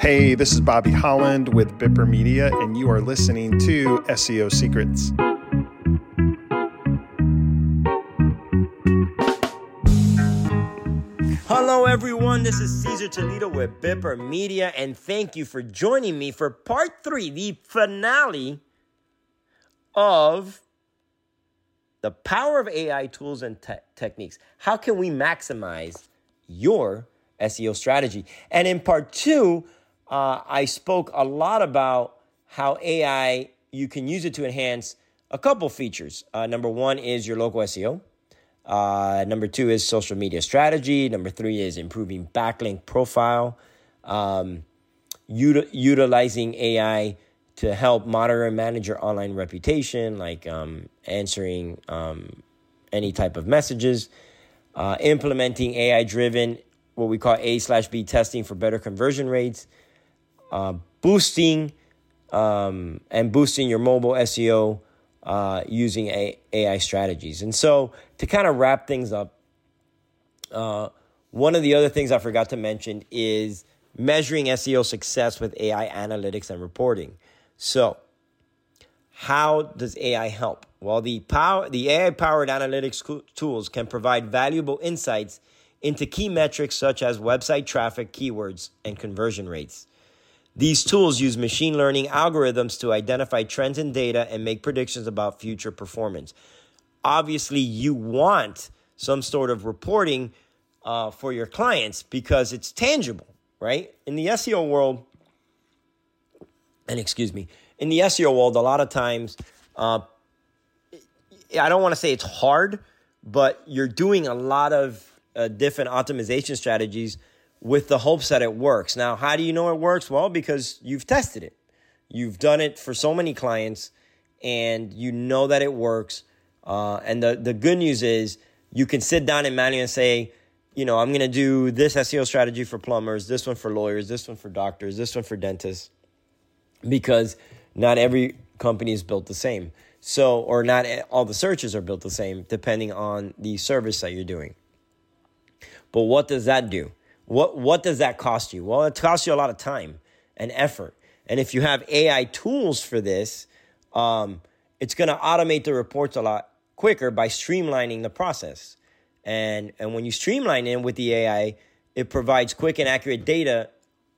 Hey, this is Bobby Holland with Bipper Media, and you are listening to SEO Secrets. Hello, everyone. This is Cesar Toledo with Bipper Media, and thank you for joining me for part 3, the finale of the power of AI tools and techniques. How can we maximize your SEO strategy? And in part 2, I spoke a lot about how AI, you can use it to enhance a couple features. Number 1 is your local SEO. Number 2 is social media strategy. Number 3 is improving backlink profile, utilizing AI to help monitor and manage your online reputation, like answering any type of messages, implementing AI-driven, what we call A/B testing for better conversion rates, boosting your mobile SEO using AI strategies. And so to kind of wrap things up, one of the other things I forgot to mention is measuring SEO success with AI analytics and reporting. So how does AI help? Well, the AI-powered analytics tools can provide valuable insights into key metrics such as website traffic, keywords, and conversion rates. These tools use machine learning algorithms to identify trends in data and make predictions about future performance. Obviously, you want some sort of reporting for your clients because it's tangible, right? In the SEO world, a lot of times, I don't want to say it's hard, but you're doing a lot of different optimization strategies with the hopes that it works. Now, how do you know it works? Well, because you've tested it. You've done it for so many clients, and you know that it works. And the good news is you can sit down and manually say, I'm going to do this SEO strategy for plumbers, this one for lawyers, this one for doctors, this one for dentists, because not every company is built the same. Or not all the searches are built the same, depending on the service that you're doing. But what does that do? What does that cost you? Well, it costs you a lot of time and effort. And if you have AI tools for this, it's going to automate the reports a lot quicker by streamlining the process. And when you streamline in with the AI, it provides quick and accurate data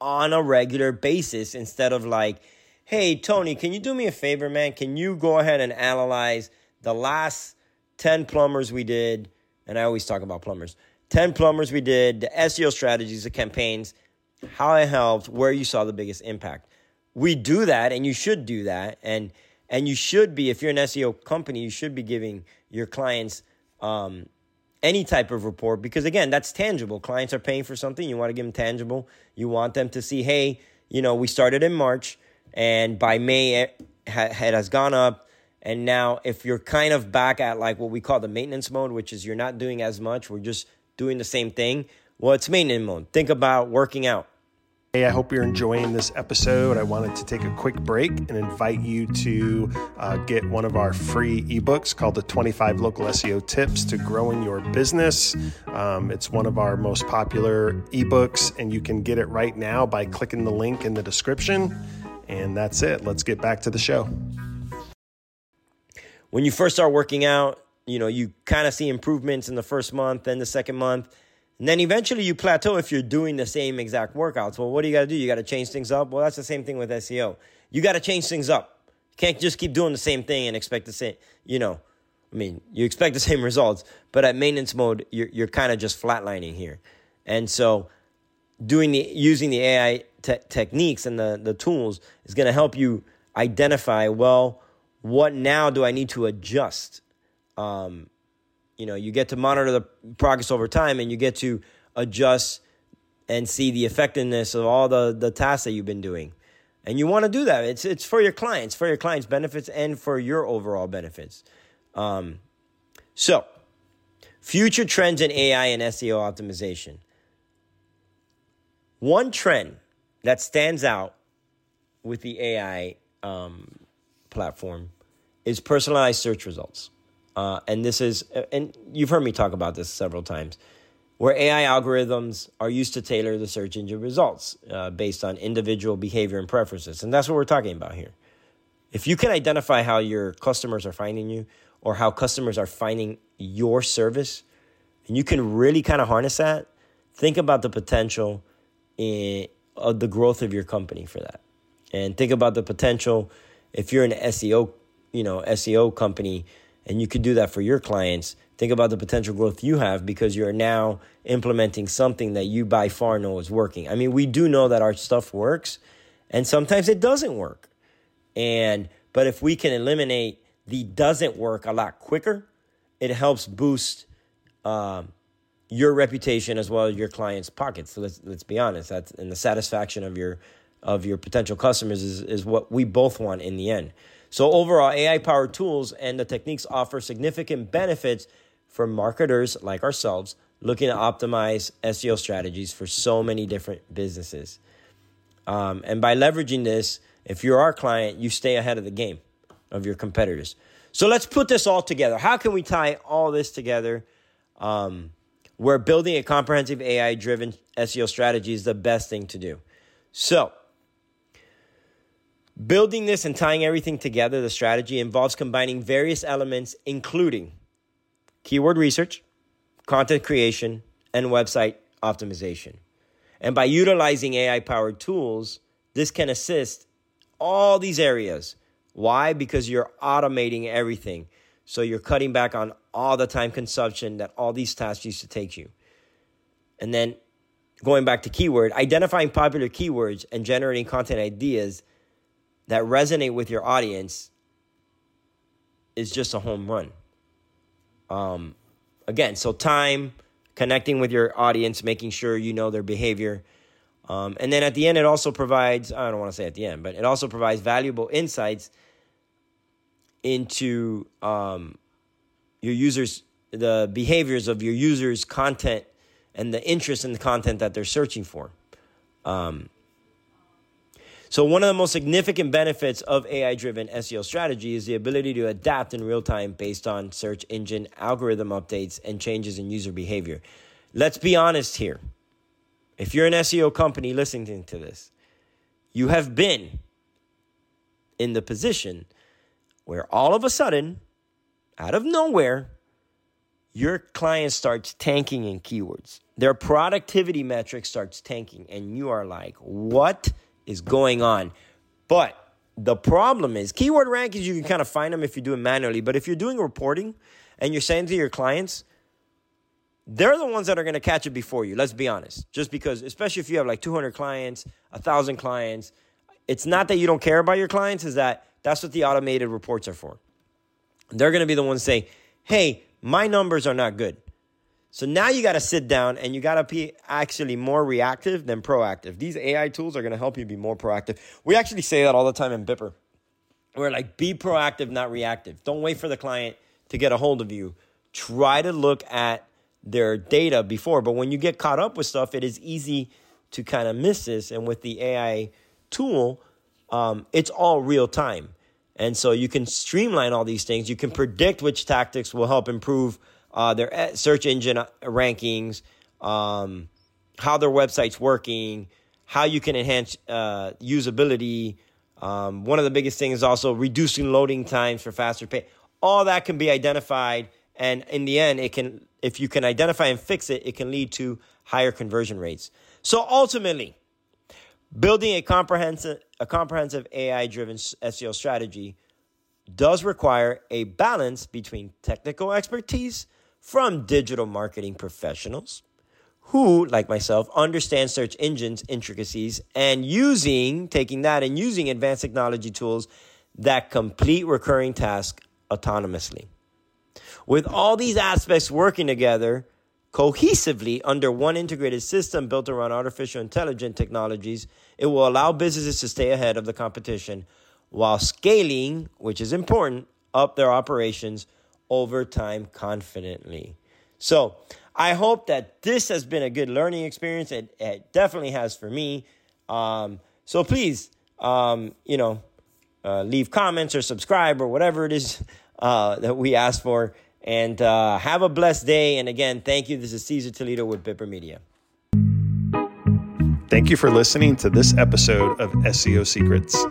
on a regular basis instead of like, hey, Tony, can you do me a favor, man? Can you go ahead and analyze the last 10 plumbers we did? And I always talk about plumbers. 10 plumbers we did, the SEO strategies, the campaigns, how it helped, where you saw the biggest impact. We do that, and you should do that. And you should be, if you're an SEO company, you should be giving your clients any type of report because, again, that's tangible. Clients are paying for something. You want to give them tangible. You want them to see, hey, we started in March, and by May it has gone up. And now if you're kind of back at like what we call the maintenance mode, which is you're not doing as much, we're just doing the same thing. Well, it's maintenance mode. Think about working out. Hey, I hope you're enjoying this episode. I wanted to take a quick break and invite you to get one of our free ebooks called the 25 Local SEO Tips to Growing Your Business. It's one of our most popular ebooks, and you can get it right now by clicking the link in the description. And that's it. Let's get back to the show. When you first start working out, you kind of see improvements in the first month, then the second month, and then eventually you plateau if you're doing the same exact workouts. Well, what do you got to do? You got to change things up. Well, that's the same thing with SEO. You got to change things up. You can't just keep doing the same thing and expect the same, you expect the same results, but at maintenance mode, you're kind of just flatlining here. And so using the AI techniques and the tools is going to help you identify, well, what now do I need to adjust? You get to monitor the progress over time, and you get to adjust and see the effectiveness of all the tasks that you've been doing. And you want to do that. It's for your clients' benefits and for your overall benefits. So future trends in AI and SEO optimization. One trend that stands out with the AI platform is personalized search results. And you've heard me talk about this several times. where AI algorithms are used to tailor the search engine results based on individual behavior and preferences. And that's what we're talking about here. If you can identify how your customers are finding you or how customers are finding your service, and you can really kind of harness that, think about the potential of the growth of your company for that. And think about the potential if you're an SEO, SEO company, and you could do that for your clients. Think about the potential growth you have because you're now implementing something that you by far know is working. I mean, we do know that our stuff works, and sometimes it doesn't work. But if we can eliminate the doesn't work a lot quicker, it helps boost your reputation as well as your clients' pockets. So let's be honest, that's and the satisfaction of your potential customers is what we both want in the end. So overall, AI-powered tools and the techniques offer significant benefits for marketers like ourselves looking to optimize SEO strategies for so many different businesses. And by leveraging this, if you're our client, you stay ahead of the game of your competitors. So let's put this all together. How can we tie all this together? Where building a comprehensive AI-driven SEO strategy is the best thing to do. So building this and tying everything together, the strategy involves combining various elements, including keyword research, content creation, and website optimization. And by utilizing AI-powered tools, this can assist all these areas. Why? Because you're automating everything. So you're cutting back on all the time consumption that all these tasks used to take you. And then going back to keyword, identifying popular keywords and generating content ideas that resonate with your audience is just a home run. Again, so time, connecting with your audience, making sure you know their behavior. And then at the end, it also provides, I don't want to say at the end, but it also provides valuable insights into your users, the behaviors of your users' content and the interest in the content that they're searching for. So one of the most significant benefits of AI-driven SEO strategy is the ability to adapt in real time based on search engine algorithm updates and changes in user behavior. Let's be honest here. If you're an SEO company listening to this, you have been in the position where all of a sudden, out of nowhere, your client starts tanking in keywords. Their productivity metric starts tanking, and you are like, what is going on? But the problem is keyword rankings, you can kind of find them if you do it manually. But if you're doing reporting and you're saying to your clients, they're the ones that are going to catch it before you. Let's be honest. Just because, especially if you have like 200 clients, 1,000 clients, it's not that you don't care about your clients. Is that that's what the automated reports are for. They're going to be the ones saying, hey, my numbers are not good. So now you got to sit down and you got to be actually more reactive than proactive. These AI tools are going to help you be more proactive. We actually say that all the time in Bipper. We're like, be proactive, not reactive. Don't wait for the client to get a hold of you. Try to look at their data before. But when you get caught up with stuff, it is easy to kind of miss this. And with the AI tool, it's all real time. And so you can streamline all these things. You can predict which tactics will help improve their search engine rankings, how their website's working, how you can enhance usability. One of the biggest things is also reducing loading times for faster pay. All that can be identified. And in the end, it can, if you can identify and fix it, it can lead to higher conversion rates. So ultimately, building a comprehensive AI-driven SEO strategy does require a balance between technical expertise from digital marketing professionals who, like myself, understand search engines intricacies and taking that and using advanced technology tools that complete recurring tasks autonomously. With all these aspects working together cohesively under one integrated system built around artificial intelligence technologies, it will allow businesses to stay ahead of the competition while scaling, which is important, up their operations over time confidently. So I hope that this has been a good learning experience. It definitely has for me. So please, leave comments or subscribe or whatever it is that we ask for. And have a blessed day. And again, thank you. This is Cesar Toledo with Bipper Media. Thank you for listening to this episode of SEO Secrets.